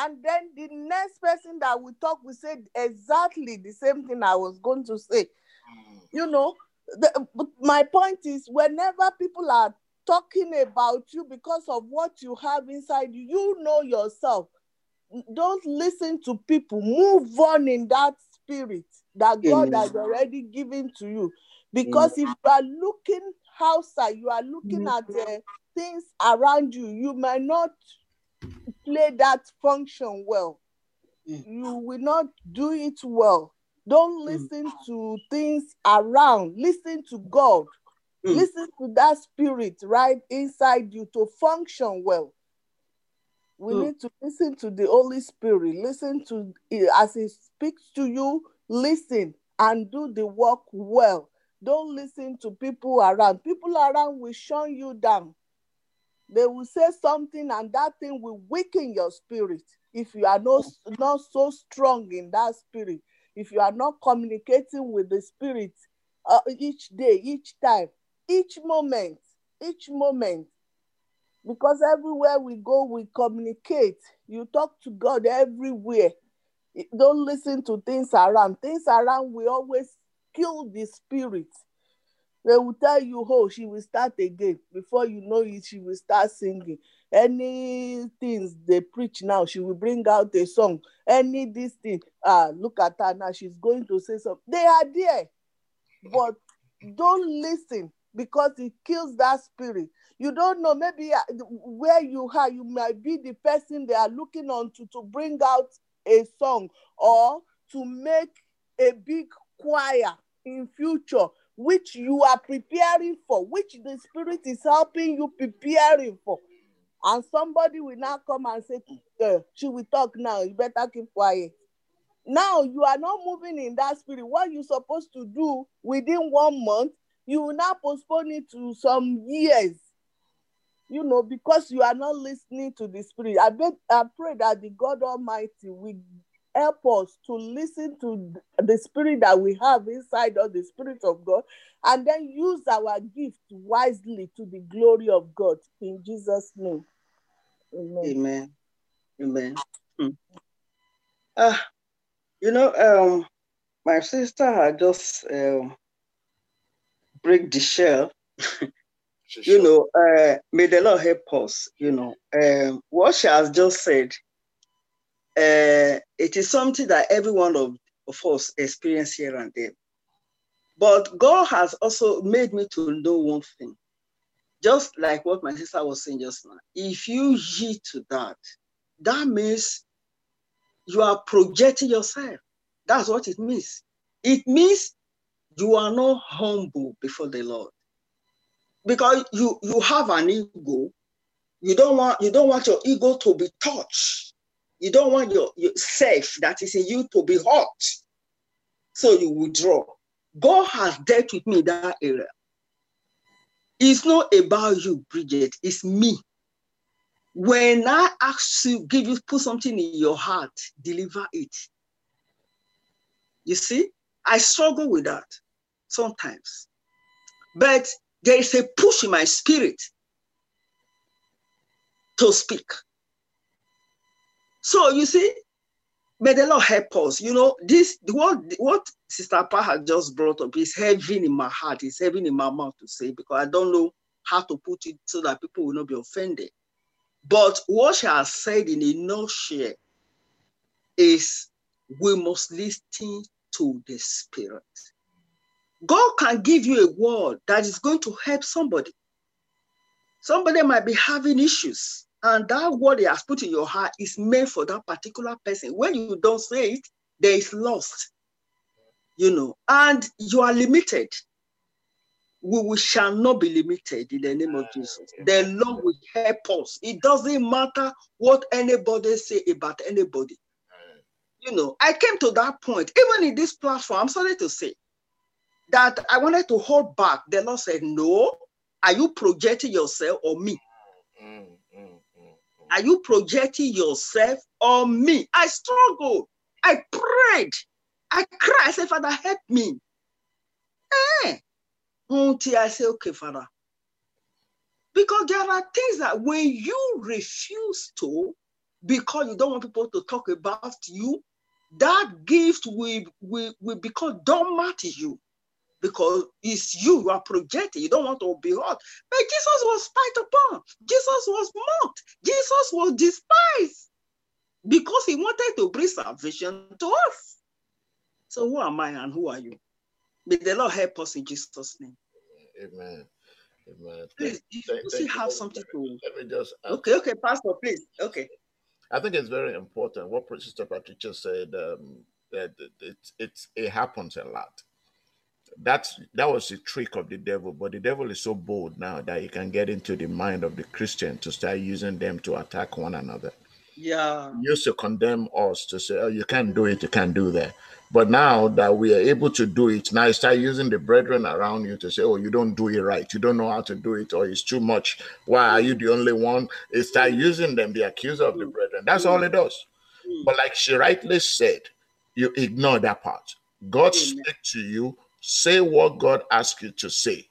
And then the next person that we talk will say exactly the same thing I was going to say. You know, my point is, whenever people are talking about you because of what you have inside you, you know yourself. Don't listen to people. Move on in that spirit that God has already given to you. Because if you are looking outside, you are looking at the things around you, you might not play that function well. You will not do it well. Don't listen to things around. Listen to God. Listen to that spirit right inside you to function well. We need to listen to the Holy Spirit. Listen to as He speaks to you. Listen and do the work well. Don't listen to people around. People around will shun you down. They will say something, and that thing will weaken your spirit. If you are not so strong in that spirit, if you are not communicating with the spirit each day, each time, each moment, because everywhere we go, we communicate. You talk to God everywhere. Don't listen to things around. Things around will always kill the spirit. They will tell you, oh, she will start again. Before you know it, she will start singing. Any things they preach now, she will bring out a song. Any this thing, look at her now, she's going to say something. They are there, but don't listen because it kills that spirit. You don't know, maybe where you are, you might be the person they are looking on to bring out a song or to make a big choir in future, which you are preparing for, which the Spirit is helping you preparing for. And somebody will now come and say, she will talk now, you better keep quiet. Now you are not moving in that spirit. What you're supposed to do within 1 month, you will now postpone it to some years. You know, because you are not listening to the Spirit. I pray that the God Almighty will help us to listen to the spirit that we have inside of the Spirit of God, and then use our gift wisely to the glory of God. In Jesus' name. Amen. Amen. My sister had just break the shell. May the Lord help us. What she has just said, it is something that every one of us experience here and there. But God has also made me to know one thing. Just like what my sister was saying just now, if you yield to that, that means you are projecting yourself. That's what it means. It means you are not humble before the Lord. Because you have an ego. You don't want your ego to be touched. You don't want yourself that is in you to be hurt. So you withdraw. God has dealt with me in that area. It's not about you, Bridget. It's me. When I ask you, put something in your heart, deliver it. You see, I struggle with that sometimes. But there is a push in my spirit to speak. So you see, may the Lord help us. What Sister Pa has just brought up is heavy in my heart. It's heavy in my mouth to say, because I don't know how to put it so that people will not be offended. But what she has said in a nutshell is we must listen to the Spirit. God can give you a word that is going to help somebody. Somebody might be having issues. And that word He has put in your heart is meant for that particular person. When you don't say it, there is lost. And you are limited. We shall not be limited in the name of Jesus. The Lord will help us. It doesn't matter what anybody say about anybody. I came to that point, even in this platform, I'm sorry to say, that I wanted to hold back. The Lord said, no, are you projecting yourself or me? Are you projecting yourself or me? I struggled. I prayed. I cried. I said, Father, help me. Until I say, okay, Father. Because there are things that when you refuse to, because you don't want people to talk about you, that gift will become dormant to you. Because it's you are projecting. You don't want to be hurt. But Jesus was spied upon. Jesus was mocked. Jesus was despised. Because He wanted to bring salvation to us. So who am I and who are you? May the Lord help us in Jesus' name. Amen. Amen. Please, have something to... Let me just... Ask. Okay, Pastor, please. Okay. I think it's very important what Sister Patricia said It happens a lot. That was the trick of the devil, but the devil is so bold now that he can get into the mind of the Christian to start using them to attack one another. Yeah, he used to condemn us to say, "Oh, you can't do it, you can't do that." But now that we are able to do it, now you start using the brethren around you to say, "Oh, you don't do it right, you don't know how to do it, or it's too much. Why are you the only one?" It start using them, the accuser of the brethren. That's all it does. But like she rightly said, you ignore that part. God speak to you. Say what God asks you to say.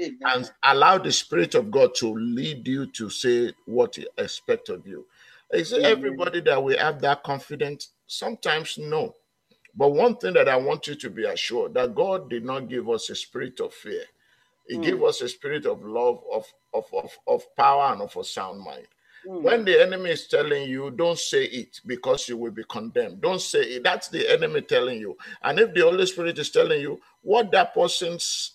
Amen. And allow the Spirit of God to lead you to say what He expects of you. Is it everybody that we have that confidence? Sometimes no. But one thing that I want you to be assured, that God did not give us a spirit of fear. He gave us a spirit of love, of power, and of a sound mind. When the enemy is telling you, don't say it because you will be condemned. Don't say it. That's the enemy telling you. And if the Holy Spirit is telling you what that person's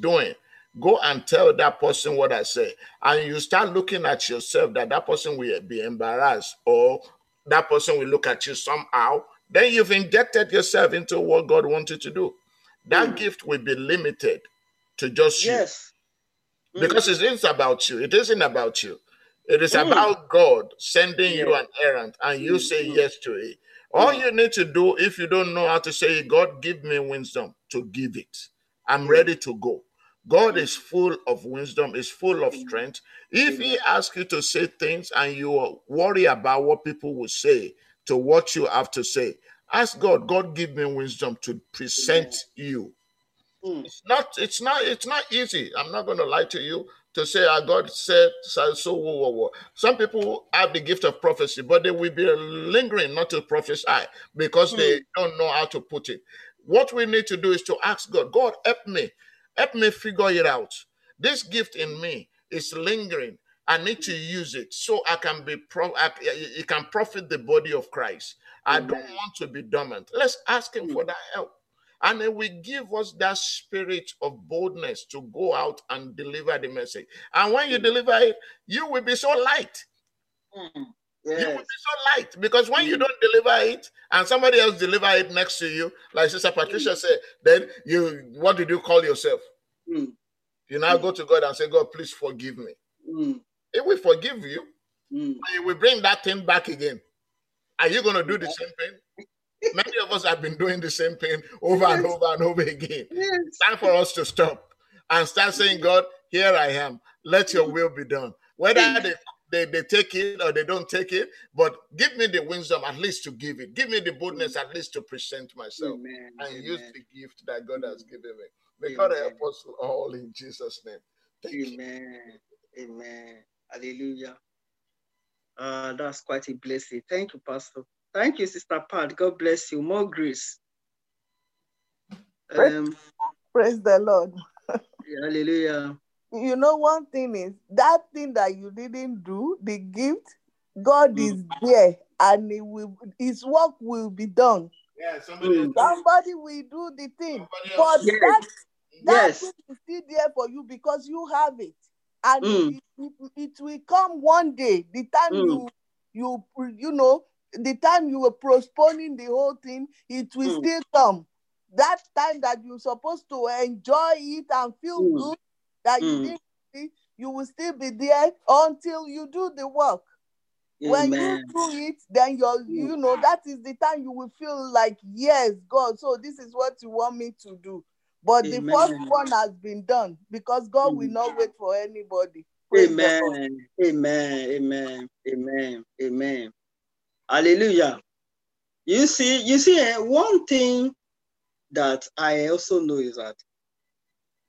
doing, go and tell that person what I say. And you start looking at yourself that person will be embarrassed, or that person will look at you somehow. Then you've injected yourself into what God wanted to do. That gift will be limited to just you. Because it isn't about you. It isn't about you. It is about God sending you an errand, and you say yes to it. All you need to do, if you don't know how to say, God, give me wisdom to give it. I'm ready to go. God is full of wisdom, is full of strength. If He asks you to say things and you worry about what people will say to what you have to say, ask God, God, give me wisdom to present you. It's not easy. I'm not going to lie to you. To say, "I God said so." Some people have the gift of prophecy, but they will be lingering not to prophesy because they don't know how to put it. What we need to do is to ask God, "God, help me figure it out. This gift in me is lingering. I need to use it so I can be it can profit the body of Christ. I don't want to be dormant." Let's ask Him for that help. And it will give us that spirit of boldness to go out and deliver the message. And when you deliver it, you will be so light. You will be so light. Because when you don't deliver it, and somebody else deliver it next to you, like Sister Patricia said, then you, what did you call yourself? You now go to God and say, "God, please forgive me." He will forgive you. He will bring that thing back again. Are you going to do the same thing? Many of us have been doing the same thing over and over and over again. It's time for us to stop and start saying, "God, here I am. Let Your will be done." Whether they take it or they don't take it, but give me the wisdom at least to give it. Give me the boldness at least to present myself and use the gift that God has given me. May God help us all in Jesus' name. Thank you. Amen. Hallelujah. That's quite a blessing. Thank you, Pastor. Thank you, Sister Pat. God bless you. More grace. Praise the Lord. Hallelujah. You know, one thing is, that thing that you didn't do, the gift, God is there, and His work will be done. Yeah, somebody will do the thing. But that thing is still there for you because you have it. And it will come one day, the time you know, the time you were postponing the whole thing, it will still come. That time that you're supposed to enjoy it and feel good, that you didn't see, you will still be there until you do the work. Amen. When you do it, then you know, that is the time you will feel like, yes, God, so this is what you want me to do. But the first one has been done because God will not wait for anybody. Praise Amen. Amen. Amen. Amen. Amen. Hallelujah. You see, one thing that I also know is that,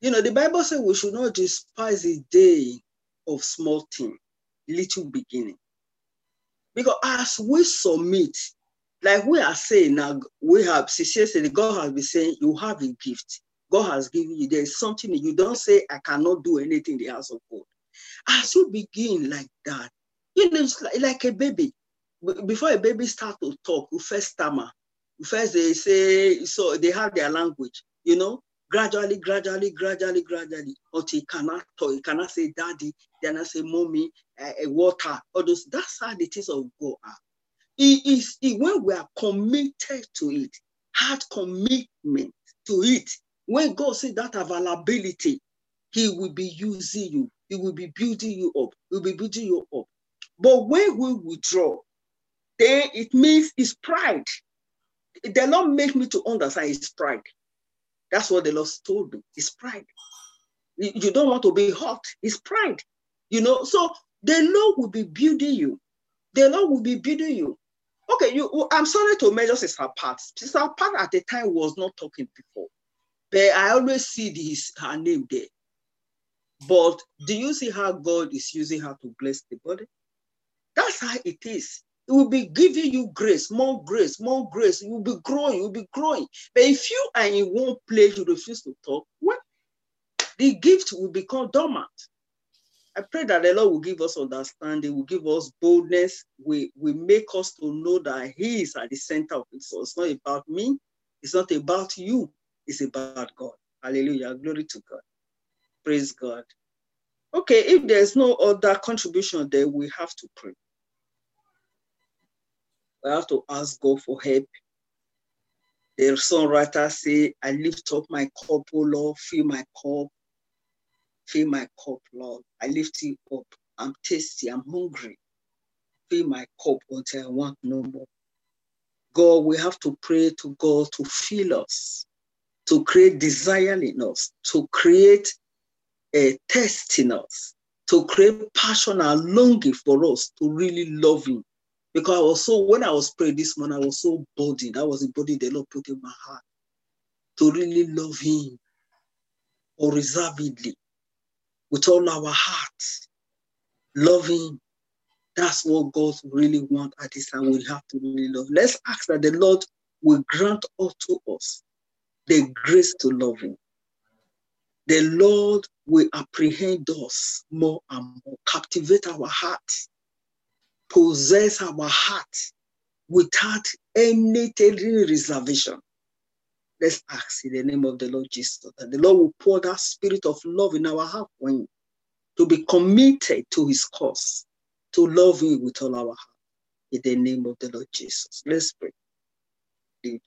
you know, the Bible says we should not despise the day of small thing, little beginning. Because as we submit, like we are saying now, God has been saying, you have a gift. God has given you, there is something that you don't say, I cannot do anything in the house of God. As you begin like that, you know, it's like a baby. Before a baby starts to talk, we first stammer. First they say, so they have their language, you know, gradually, until he cannot talk, he cannot say daddy, he cannot say mommy, water, all those. That's how the things of God are. When we are committed to it, had commitment to it, when God says that availability, he will be using you. He will be building you up. He will be building you up. But when we withdraw, then it means it's pride. The Lord made me to understand it's pride. That's what the Lord told me. It's pride. You don't want to be hurt. It's pride. You know, so the Lord will be building you. The Lord will be building you. Okay, I'm sorry to measure Sister Pat. Sister Pat at the time was not talking before. But I always see her name there. But do you see how God is using her to bless the body? That's how it is. It will be giving you grace, more grace, more grace. You will be growing, you will be growing. But if you are in one place, you refuse to talk, well, the gift will become dormant. I pray that the Lord will give us understanding, will give us boldness, will make us to know that he is at the center of it. So it's not about me, it's not about you, it's about God. Hallelujah, glory to God. Praise God. Okay, if there's no other contribution, then we have to pray. We have to ask God for help. The songwriter says, I lift up my cup, oh Lord, fill my cup. Fill my cup, Lord. I lift it up. I'm thirsty. I'm hungry. Fill my cup until I want no more. God, we have to pray to God to fill us, to create desire in us, to create a thirst in us, to create passion and longing for us to really love him. Because I was when I was praying this morning, I was so burdened. That was the burden the Lord put in my heart to really love him unreservedly. With all our hearts, loving. That's what God really wants at this time. We have to really love. Let's ask that the Lord will grant unto us the grace to love him. The Lord will apprehend us more and more, captivate our heart, possess our heart without any reservation. Let's ask in the name of the Lord Jesus that the Lord will pour that spirit of love in our heart for him, to be committed to his cause, to love him with all our heart. In the name of the Lord Jesus. Let's pray. We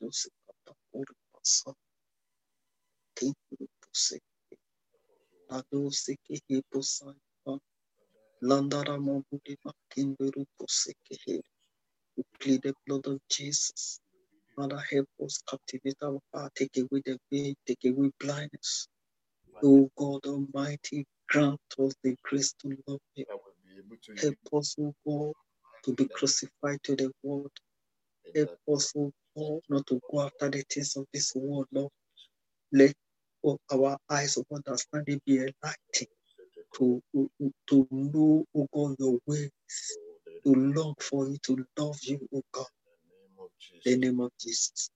plead the blood of Jesus. Father, help us captivate our heart, take away the veil, take away blindness. Oh God Almighty, grant us the grace to love you. Help us, oh God, to be crucified to the world. Help us, oh God, not to go after the things of this world, Lord. Let our eyes of understanding be enlightened to know, oh God, your ways, to long for you, to love you, oh God. In the name of Jesus.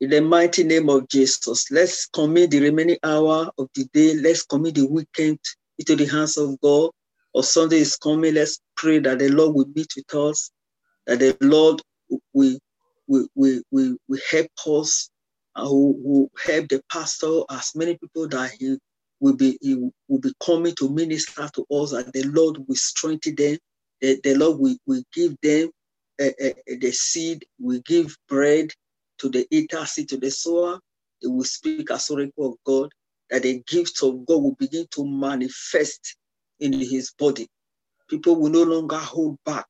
In the mighty name of Jesus, let's commit the remaining hour of the day. Let's commit the weekend into the hands of God. Or Sunday is coming. Let's pray that the Lord will meet with us, that the Lord will help us, will help the pastor, as many people that he will be coming to minister to us, that the Lord will strengthen them, that the Lord will give them the seed, will give bread to the eater, seed to the sower. It will speak as oracle of God, that the gift of God will begin to manifest in his body. People will no longer hold back.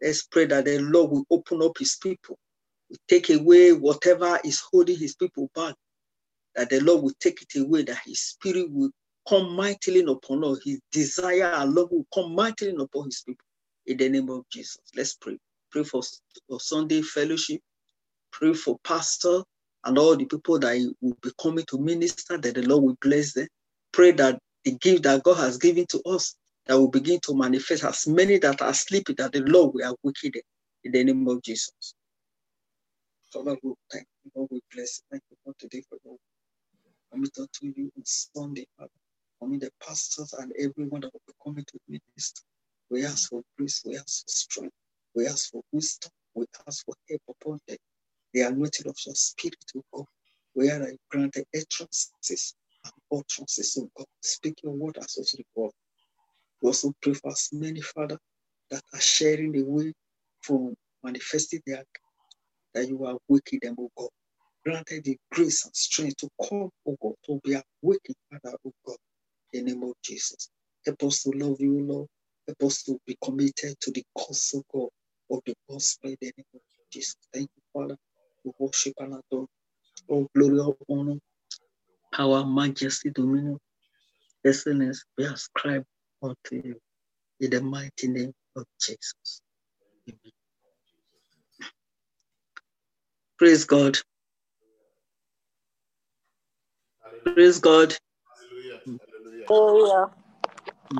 Let's pray that the Lord will open up his people, will take away whatever is holding his people back, that the Lord will take it away, that his spirit will come mightily upon us, his desire and love will come mightily upon his people. In the name of Jesus, let's pray. Pray for Sunday fellowship. Pray for pastor and all the people that will be coming to minister, that the Lord will bless them. Pray that the gift that God has given to us, that will begin to manifest, as many that are sleeping, that the Lord will awaken them. In the name of Jesus. Father, we thank you. Lord, we bless you. Thank you for today, for Lord. Commit unto you on Sunday, Father. Commit the pastors and everyone that will be coming to minister. We ask for grace, we ask for strength, we ask for wisdom, we ask for help upon them. The anointing of your spirit, O God, we are granted utterances and utterances, O God. Speak your word as also the word. We also pray for as many, Father, that are sharing the way, from manifesting that you are wicked and O God. Granted the grace and strength to call, O God, to be awakened, Father, O God, in the name of Jesus. Help us to love you, Lord. Help us to be committed to the cause, O God, of the gospel, in the name of Jesus. Thank you, Father. We worship and adore. All glory, all honor, power, majesty, dominion, excellence be ascribed unto you. In the mighty name of Jesus. Amen. Praise God. Praise God. Hallelujah. Oh, yeah.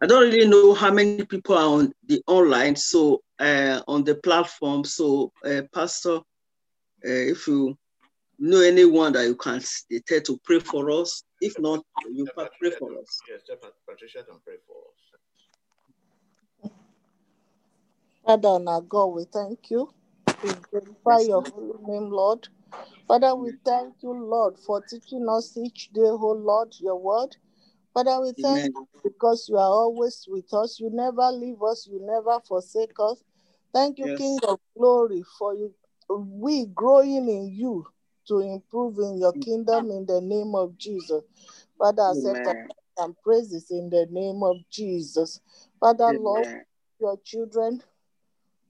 I don't really know how many people are on the online, so on the platform. So, Pastor, if you know anyone that you can tell to pray for us, if not, you can pray for us. Yes, Patricia can pray for us. Father and our God, we thank you. We glorify your holy name, Lord. Father, we thank you, Lord, for teaching us each day, oh Lord, your word. Father, we thank you because you are always with us. You never leave us. You never forsake us. Thank you, yes. King of glory, for you. We growing in you to improve in your kingdom in the name of Jesus. Father, accept our and praises in the name of Jesus. Father, Lord, your children,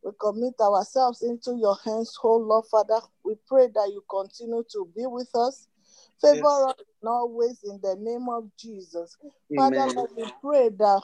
we commit ourselves into your hands, oh Lord, Father. We pray that you continue to be with us. Favor us in all ways in the name of Jesus. Amen. Father, Lord, we pray that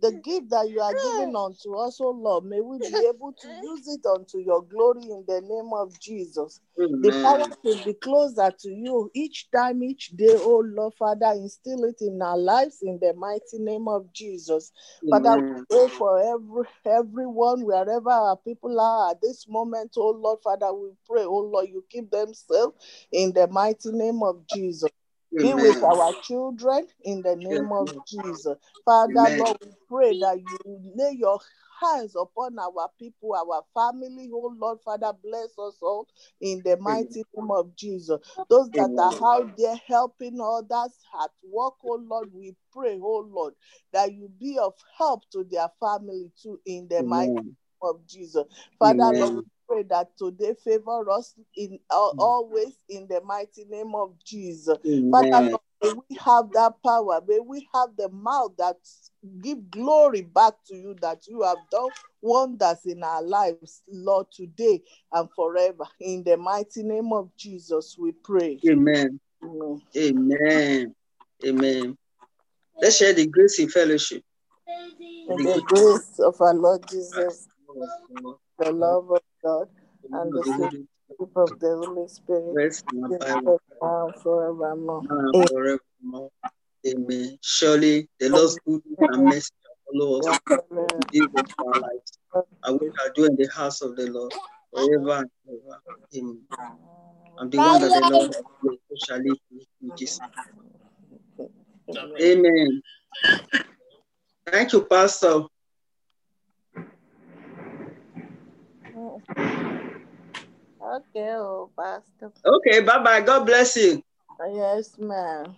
the gift that you are giving unto us, oh Lord, may we be able to use it unto your glory in the name of Jesus. Amen. The power will be closer to you each time, each day, oh Lord, Father, instill it in our lives in the mighty name of Jesus. Amen. Father, we pray for everyone, wherever our people are at this moment, oh Lord, Father, we pray, oh Lord, you keep them safe in the mighty name of Jesus. Be with our children in the name of Jesus. Father, Lord, we pray that you lay your hands upon our people, our family. Oh, Lord, Father, bless us all in the mighty name of Jesus. Those that are out there helping others at work, oh, Lord, we pray, oh, Lord, that you be of help to their family too in the mighty name of Jesus. Father, Lord, we pray that today favor us in always in the mighty name of Jesus. Father, Lord, may we have that power. May we have the mouth that give glory back to you that you have done wonders in our lives, Lord, today and forever. In the mighty name of Jesus, we pray. Amen. Amen. Amen. Amen. Let's share the grace in fellowship. The grace of our Lord Jesus, the love of God, and the fellowship of the Holy Spirit, rest now forevermore. Forevermore. Amen. Surely the Lord's goodness and mercy follow us in our lives, and we shall do in the house of the Lord forever and ever. Amen. I'm the one that the Lord shall live in Jesus. Amen. Thank you, Pastor. Okay, oh, Pastor. Okay, bye-bye. God bless you. Yes, ma'am.